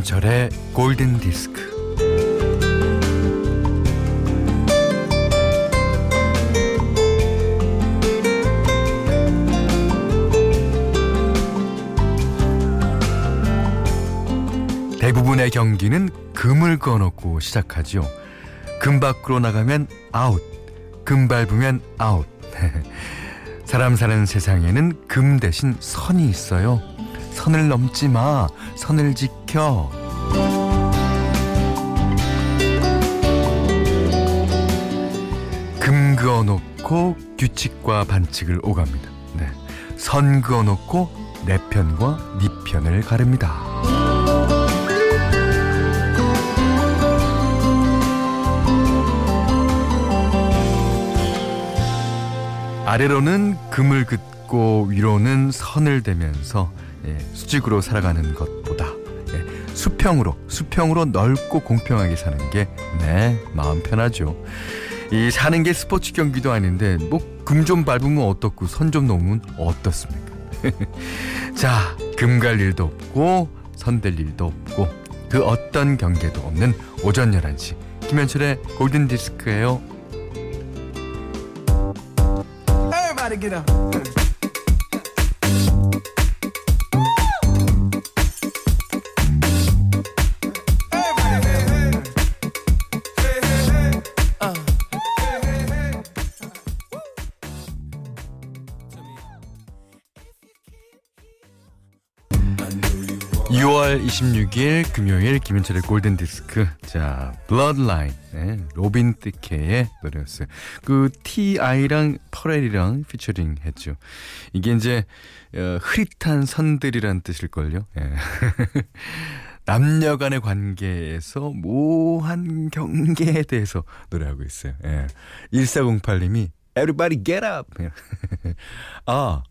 김현철의 골든디스크. 대부분의 경기는 금을 꺼놓고 시작하죠. 금 밖으로 나가면 아웃, 금 밟으면 아웃. 사람 사는 세상에는 금 대신 선이 있어요. 선을 넘지 마, 선을 지켜. 금 그어놓고 규칙과 반칙을 오갑니다. 네. 선 그어놓고 내 편과 네 편을 가릅니다. 아래로는 금을 긋고 위로는 선을 대면서 수직으로 살아가는 것보다 수평으로 넓고 공평하게 사는 게 네, 마음 편하죠. 이 사는 게 스포츠 경기도 아닌데 뭐 금 좀 밟으면 어떻고 선 좀 넘으면 어떻습니까? 자, 금 갈 일도 없고 선 될 일도 없고 그 어떤 경계도 없는 오전 11시 김현철의 골든디스크예요. (6월 26일) 금요일 김현철의 골든디스크. 자, 블러드라인, 네, 로빈 티케의 노래였어요. 그 T.I.랑 퍼렐이랑 피처링 했죠. 이게 이제 흐릿한 선들이란 뜻일걸요. 예. 남녀 간의 관계에서 모호한 경계에 대해서 노래하고 있어요. 예. 1408님이 Everybody get up. 아,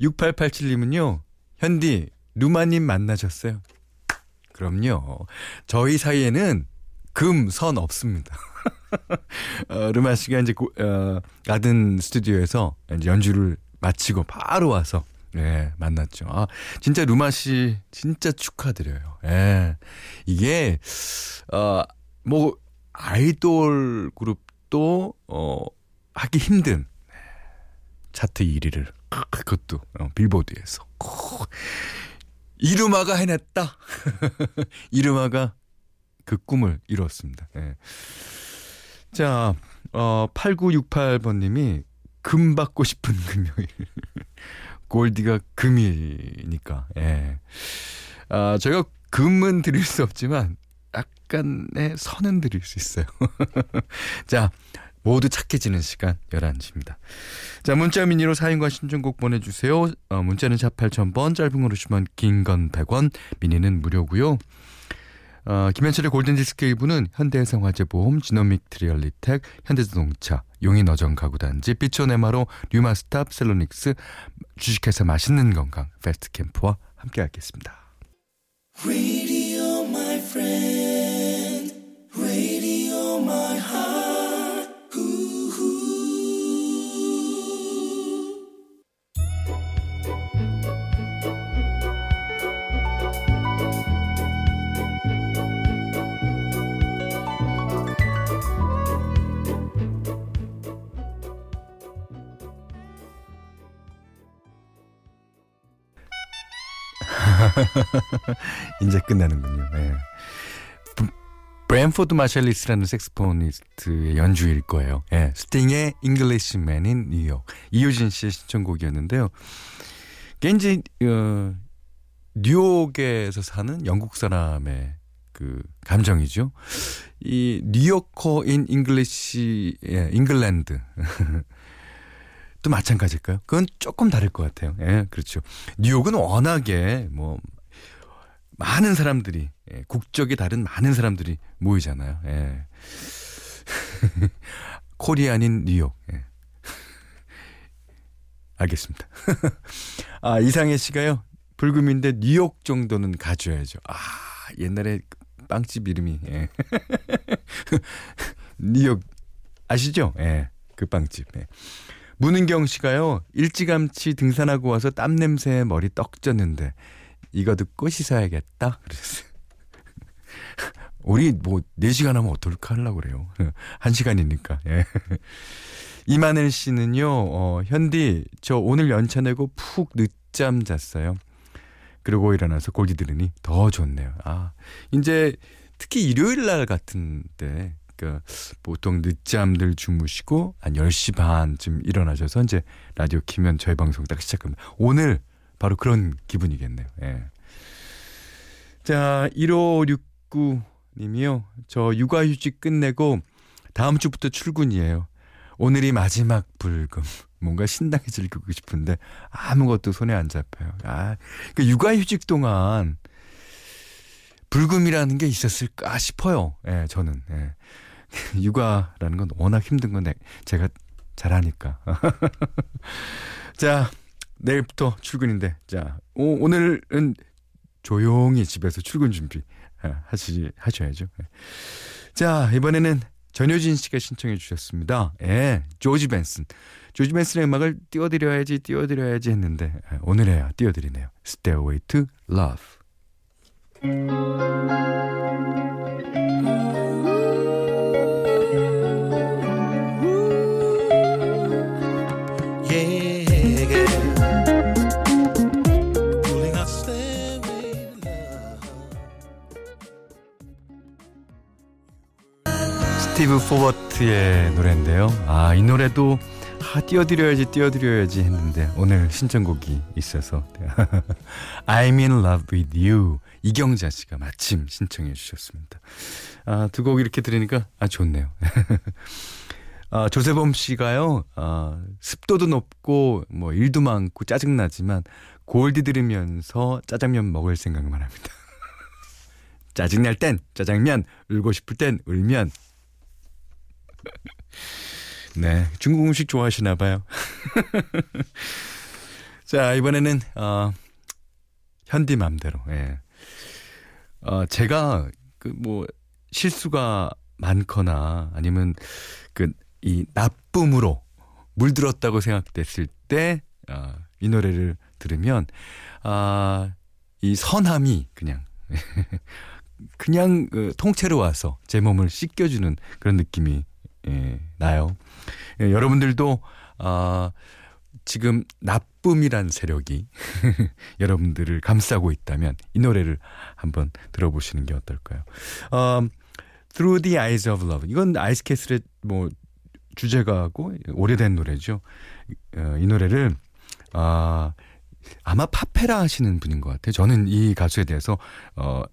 6887님은요, 현디 루마님 만나셨어요? 그럼요. 저희 사이에는 금, 선 없습니다. 루마 씨가 이제 가든 스튜디오에서 이제 연주를 마치고 바로 와서 예, 만났죠. 아, 진짜 루마 씨 진짜 축하드려요. 예. 이게 뭐 아이돌 그룹도 하기 힘든 차트 1위를 그것도 빌보드에서 이루마가 해냈다. 이루마가 그 꿈을 이뤘습니다. 네. 자, 8968번님이 금 받고 싶은 금요일. 골디가 금이니까. 네. 아, 저희가 금은 드릴 수 없지만 약간의 선은 드릴 수 있어요. 자, 모두 착해지는 시간 11시입니다. 자, 문자 미니로 사연과 신청곡 보내주세요. 문자는 샷 8000번, 짧은 건 50원, 긴 건 100원, 미니는 무료고요. 김현철의 골든디스크 2부는 현대해상화재보험, 지노믹 트리얼리텍, 현대자동차, 용인어정가구단지, 비촌에마로, 뉴마스타, 셀로닉스, 주식회사 맛있는 건강, 패스트캠프와 함께하겠습니다. Radio my friend, radio my heart. 이제 끝나는군요. 네. 브랜포드 마샬리스라는 색소포니스트의 연주일 거예요. 네. 스팅의 잉글리시맨 인 뉴욕, 이효진 씨의 신청곡이었는데요. 겐지 뉴욕에서 사는 영국 사람의 그 감정이죠. 이 뉴요커인 잉글리시, 예, 잉글랜드. 또 마찬가지일까요? 그건 조금 다를 것 같아요. 예, 그렇죠. 뉴욕은 워낙에 뭐 많은 사람들이, 예, 국적이 다른 많은 사람들이 모이잖아요. 예. 코리안인 뉴욕. 예. 알겠습니다. 아, 이상해 씨가요. 불금인데 뉴욕 정도는 가줘야죠. 아, 옛날에 빵집 이름이, 예. 뉴욕 아시죠? 예, 그 빵집. 예. 문은경 씨가요. 일찌감치 등산하고 와서 땀 냄새에 머리 떡 졌는데 이거 듣고 씻어야겠다 그랬어요. 우리 뭐 4시간 하면 어떨까 하려고 그래요. 1시간이니까. 예. 이만일 씨는요. 현디 저 오늘 연차 내고 푹 늦잠 잤어요. 그리고 일어나서 골디 들으니 더 좋네요. 아, 이제 특히 일요일 날 같은 때 그러니까 보통 늦잠들 주무시고 한 10시 반쯤 일어나셔서 이제 라디오 키면 저희 방송 딱 시작합니다. 오늘 바로 그런 기분이겠네요. 예. 자, 1569님이요. 저 육아휴직 끝내고 다음 주부터 출근이에요. 오늘이 마지막 불금. 뭔가 신나게 즐기고 싶은데 아무것도 손에 안 잡혀요. 아, 그러니까 육아휴직 동안 불금이라는 게 있었을까 싶어요. 예, 저는. 예. 육아라는 건 워낙 힘든 건데 제가 잘하니까. 자, 내일부터 출근인데 자, 오늘은 조용히 집에서 출근 준비 하셔야죠. 예. 자, 이번에는 전효진 씨가 신청해 주셨습니다. 예, 조지 벤슨. 조지 벤슨의 음악을 띄워드려야지 했는데 오늘에야 띄워드리네요. Stairway to Love. 스티브 포워트의 노래인데요. 아, 이 노래도 띄워드려야지 했는데 오늘 신청곡이 있어서 I'm in love with you 이경자 씨가 마침 신청해 주셨습니다. 아, 두 곡 이렇게 들으니까 아 좋네요. 아, 조세범 씨가요. 아, 습도도 높고 뭐 일도 많고 짜증나지만 골디 들으면서 짜장면 먹을 생각만 합니다. 짜증날 땐 짜장면, 울고 싶을 땐 울면. 네, 중국 음식 좋아하시나 봐요. 자, 이번에는 현디 맘대로. 예. 제가 그 뭐 실수가 많거나 아니면 그 이 나쁨으로 물들었다고 생각됐을 때 이 노래를 들으면 이 선함이 그냥 그 통째로 와서 제 몸을 씻겨주는 그런 느낌이 나요. 예, 여러분들도 지금 나쁨이란 세력이 여러분들을 감싸고 있다면 이 노래를 한번 들어보시는 게 어떨까요? Through the Eyes of Love. 이건 아이스캐슬의 뭐 주제가고 오래된 노래죠. 이 노래를 아마 파페라 하시는 분인 것 같아요. 저는 이 가수에 대해서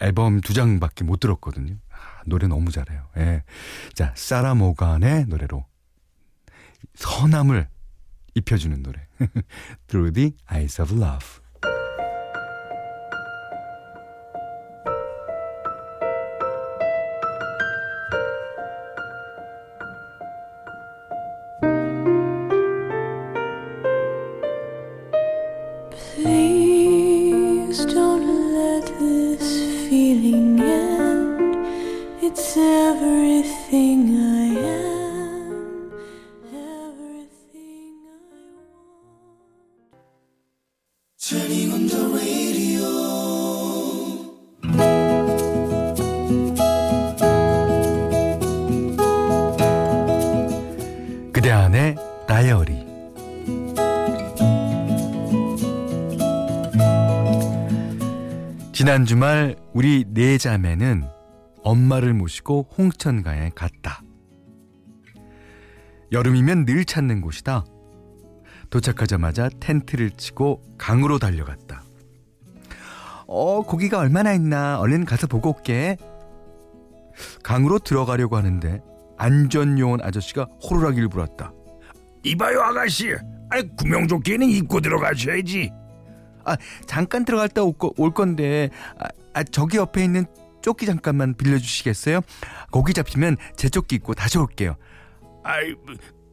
앨범 2장밖에 못 들었거든요. 아, 노래 너무 잘해요. 예. 자, 사라 모간의 노래로 선함을 입혀주는 노래 Through the Eyes of Love. 그대 안의 다이어리. 지난 주말 우리 4자매는 엄마를 모시고 홍천가에 갔다. 여름이면 늘 찾는 곳이다. 도착하자마자 텐트를 치고 강으로 달려갔다. 고기가 얼마나 있나 얼른 가서 보고 올게. 강으로 들어가려고 하는데 안전요원 아저씨가 호루라기를 불었다. 이봐요 아가씨, 구명조끼는 입고 들어가셔야지. 아, 잠깐 들어갔다 올 건데 저기 옆에 있는 조끼 잠깐만 빌려주시겠어요? 거기 잡히면 제 조끼 입고 다시 올게요. 아이,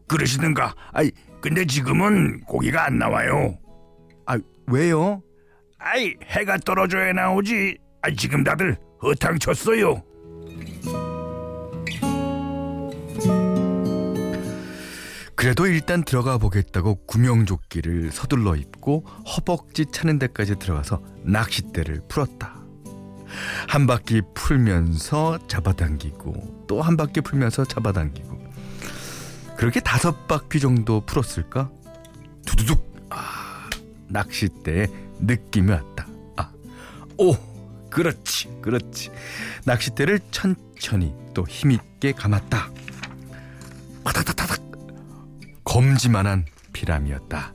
그러시든가. 아이, 근데 지금은 고기가 안 나와요. 아, 왜요? 아이, 해가 떨어져야 나오지. 아, 지금 다들 허탕 쳤어요. 그래도 일단 들어가 보겠다고 구명조끼를 서둘러 입고 허벅지 차는 데까지 들어가서 낚싯대를 풀었다. 한 바퀴 풀면서 잡아당기고 또 한 바퀴 풀면서 잡아당기고 그렇게 5바퀴 정도 풀었을까? 두두둑! 아, 낚싯대에 느낌이 왔다. 아, 오! 그렇지, 그렇지. 낚싯대를 천천히 또 힘있게 감았다. 화닥닥닥닥! 검지만한 피람이었다.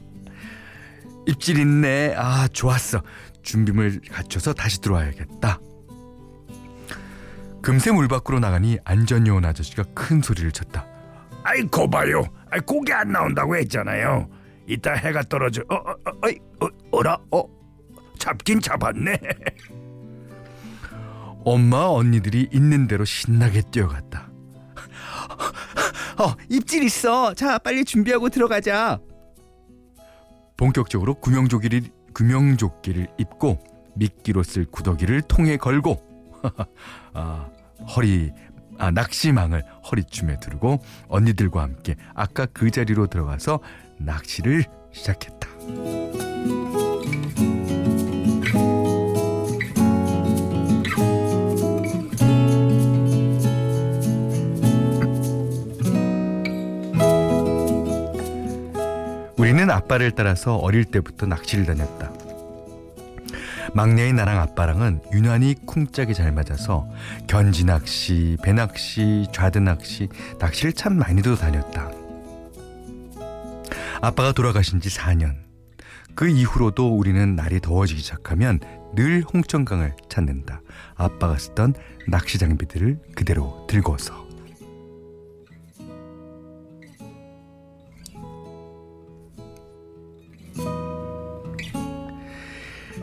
입질 있네. 아, 좋았어. 준비물 갖춰서 다시 들어와야겠다. 금세 물 밖으로 나가니 안전요원 아저씨가 큰 소리를 쳤다. 아이, 거봐요. 아이, 고기 안 나온다고 했잖아요. 이따 해가 떨어져. 잡긴 잡았네. 엄마, 언니들이 있는 대로 신나게 뛰어갔다. 입질 있어. 자, 빨리 준비하고 들어가자. 본격적으로 구명조끼를 입고 미끼로 쓸 구더기를 통에 걸고 낚시망을 허리춤에 두르고 언니들과 함께 아까 그 자리로 들어가서 낚시를 시작했다. 우리는 아빠를 따라서 어릴 때부터 낚시를 다녔다. 막내인 나랑 아빠랑은 유난히 쿵짝이 잘 맞아서 견지낚시, 배낚시, 좌드낚시, 낚시를 참 많이도 다녔다. 아빠가 돌아가신 지 4년. 그 이후로도 우리는 날이 더워지기 시작하면 늘 홍천강을 찾는다. 아빠가 쓰던 낚시 장비들을 그대로 들고서.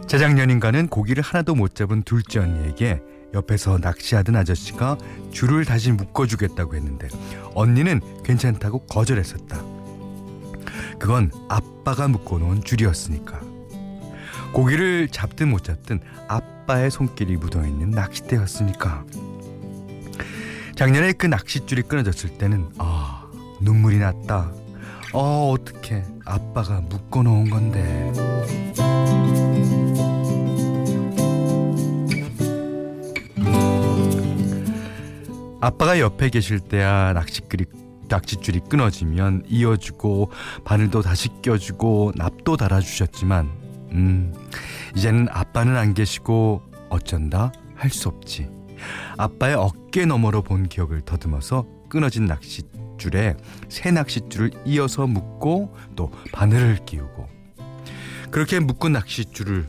재작년인가는 고기를 하나도 못 잡은 둘째 언니에게 옆에서 낚시하던 아저씨가 줄을 다시 묶어주겠다고 했는데 언니는 괜찮다고 거절했었다. 그건 아빠가 묶어놓은 줄이었으니까. 고기를 잡든 못 잡든 아빠의 손길이 묻어있는 낚싯대였으니까. 작년에 그 낚싯줄이 끊어졌을 때는 눈물이 났다. 어떡해, 아빠가 묶어놓은 건데. 아빠가 옆에 계실 때야 낚싯줄이 끊어지면 이어주고 바늘도 다시 껴주고 납도 달아주셨지만 이제는 아빠는 안 계시고 어쩐다 할 수 없지. 아빠의 어깨 너머로 본 기억을 더듬어서 끊어진 낚싯줄에 새 낚싯줄을 이어서 묶고 또 바늘을 끼우고 그렇게 묶은 낚싯줄을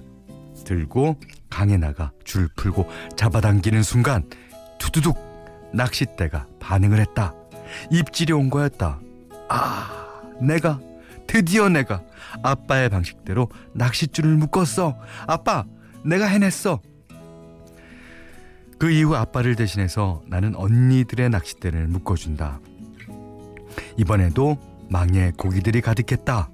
들고 강에 나가 줄 풀고 잡아당기는 순간 두두둑 낚싯대가 반응을 했다. 입질이 온 거였다. 아, 드디어 내가 아빠의 방식대로 낚싯줄을 묶었어. 아빠, 내가 해냈어. 그 이후 아빠를 대신해서 나는 언니들의 낚싯대를 묶어준다. 이번에도 망에 고기들이 가득했다.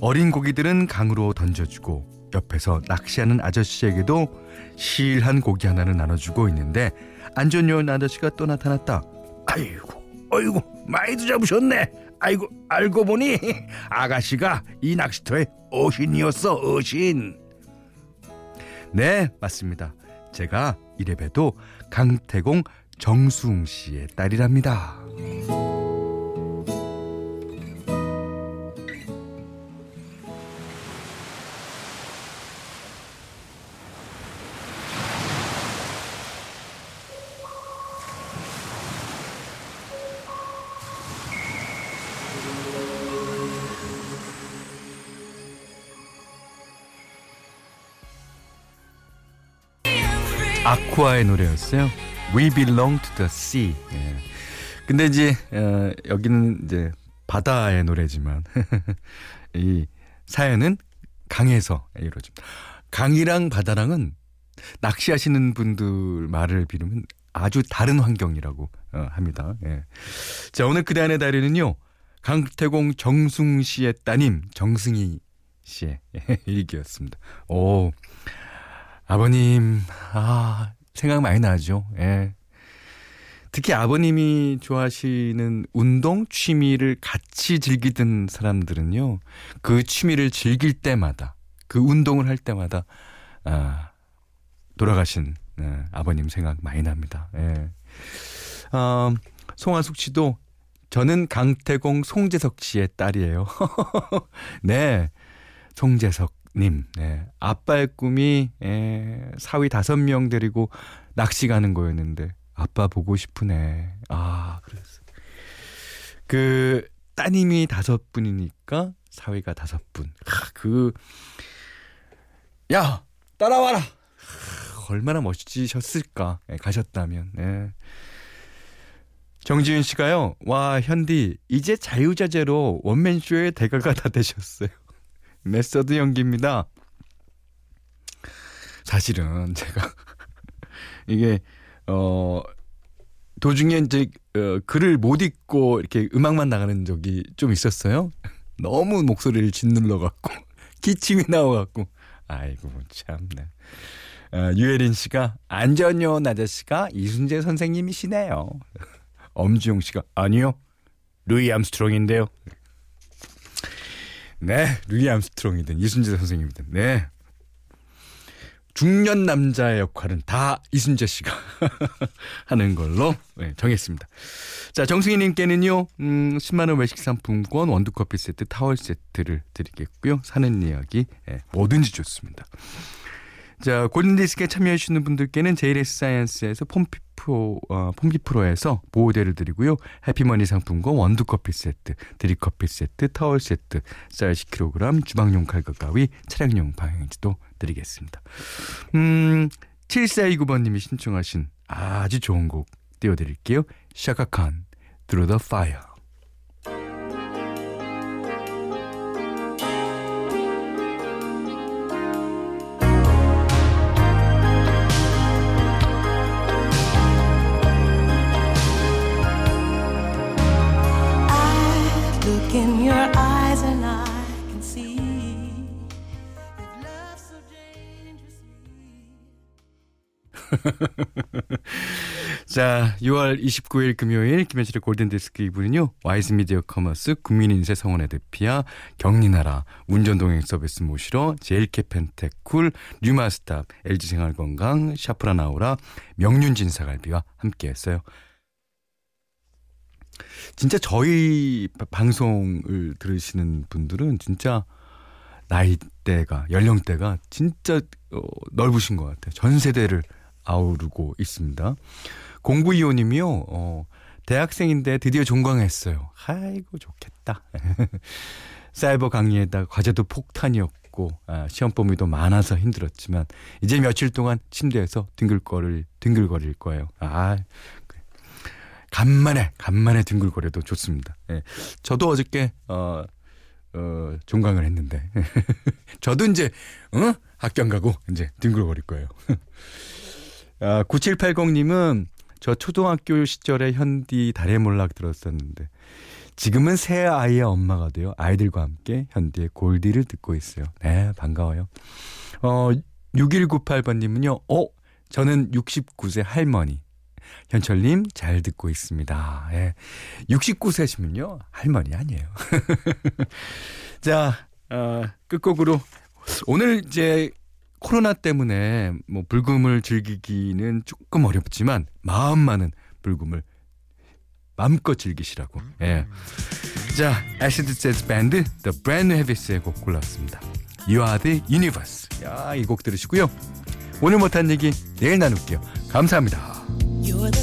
어린 고기들은 강으로 던져주고 옆에서 낚시하는 아저씨에게도 실한 고기 하나를 나눠주고 있는데 안전요원 아저씨가 또 나타났다. 아이고, 많이도 잡으셨네. 아이고, 알고 보니 아가씨가 이 낚시터의 어신이었어, 어신. 네, 맞습니다. 제가 이래봬도 강태공 정수웅 씨의 딸이랍니다. 아쿠아의 노래였어요. We belong to the sea. 예. 근데 이제 여기는 이제 바다의 노래지만 이 사연은 강에서 이루어집니다. 강이랑 바다랑은 낚시하시는 분들 말을 빌으면 아주 다른 환경이라고 합니다. 예. 자, 오늘 그대 안의 다리는요, 강태공 정승 씨의 따님 정승희 씨의 일기였습니다. 오. 아버님, 생각 많이 나죠. 예. 특히 아버님이 좋아하시는 운동 취미를 같이 즐기던 사람들은요, 그 취미를 즐길 때마다, 그 운동을 할 때마다 돌아가신 아버님 생각 많이 납니다. 예. 송하숙 씨도 저는 강태공 송재석 씨의 딸이에요. 네, 송재석님. 네. 아빠의 꿈이 사위 5명 데리고 낚시 가는 거였는데 아빠 보고 싶으네. 아, 그랬어. 그 따님이 5분이니까 사위가 5분. 야, 따라와라. 얼마나 멋지셨을까. 가셨다면. 네. 정지윤 씨가요. 와, 현디 이제 자유자재로 원맨쇼의 대가가 다 되셨어요. 메서드 연기입니다. 사실은 제가 이게 도중에 이제 글을 못 읽고 이렇게 음악만 나가는 적이 좀 있었어요. 너무 목소리를 짓눌러 갖고 기침이 나와 갖고 아이고 참네. 유혜린 씨가 안전요원 아저씨가 이순재 선생님이시네요. 엄지용 씨가 아니요. 루이 암스트롱인데요. 네. 루이 암스트롱이든 이순재 선생님이든 네. 중년 남자의 역할은 다 이순재 씨가 하는 걸로 정했습니다. 자, 정승희 님께는요. 10만 원 외식 상품권, 원두커피 세트, 타월 세트를 드리겠고요. 사는 이야기 뭐든지 좋습니다. 자, 골든디스크에 참여해주시는 분들께는 JLS 사이언스에서 폼피프로에서 보호대를 드리고요. 해피머니 상품권, 원두커피 세트, 드립커피 세트, 타월 세트, 쌀 10kg, 주방용 칼과 가위, 차량용 방향지도 드리겠습니다. 7429번님이 신청하신 아주 좋은 곡 띄워드릴게요. 샤카칸, Through the Fire. In your eyes and I can see You've loved so dangerously. 자, 6월 29일 금요일 김현철의 골든디스크 2부는요. 와이즈미디어커머스, 국민인쇄성원에드피아, 경리나라, 운전동행서비스 모시러, 제일케펜테쿨, 뉴마스타, LG생활건강, 샤프라나우라, 명륜진사갈비와 함께했어요. 진짜 저희 방송을 들으시는 분들은 진짜 나이대가 연령대가 진짜 넓으신 것 같아요. 전 세대를 아우르고 있습니다. 0925님이요. 대학생인데 드디어 종강했어요. 아이고 좋겠다. 사이버 강의에다 과제도 폭탄이었고 시험 범위도 많아서 힘들었지만 이제 며칠 동안 침대에서 뒹굴거릴 거예요. 아 간만에 뒹굴거려도 좋습니다. 예. 저도 어저께 종강을 했는데 저도 이제 학교 안 가고 이제 뒹굴거릴 거예요. 9780님은 저 초등학교 시절에 현디 달의 몰락 들었었는데 지금은 새 아이의 엄마가 되어 아이들과 함께 현디의 골디를 듣고 있어요. 네, 반가워요. 6198번님은요. 저는 69세 할머니. 현철님 잘 듣고 있습니다. 예. 69세시면요 할머니 아니에요. 자, 끝곡으로 오늘 이제 코로나 때문에 뭐 불금을 즐기기는 조금 어렵지만 마음만은 불금을 마음껏 즐기시라고. 예. 자, 애시드 재즈 밴드 The Brand New Heavies의 곡 골랐습니다. You Are The Universe. 야, 이 곡 들으시고요. 오늘 못한 얘기 내일 나눌게요. 감사합니다. You're the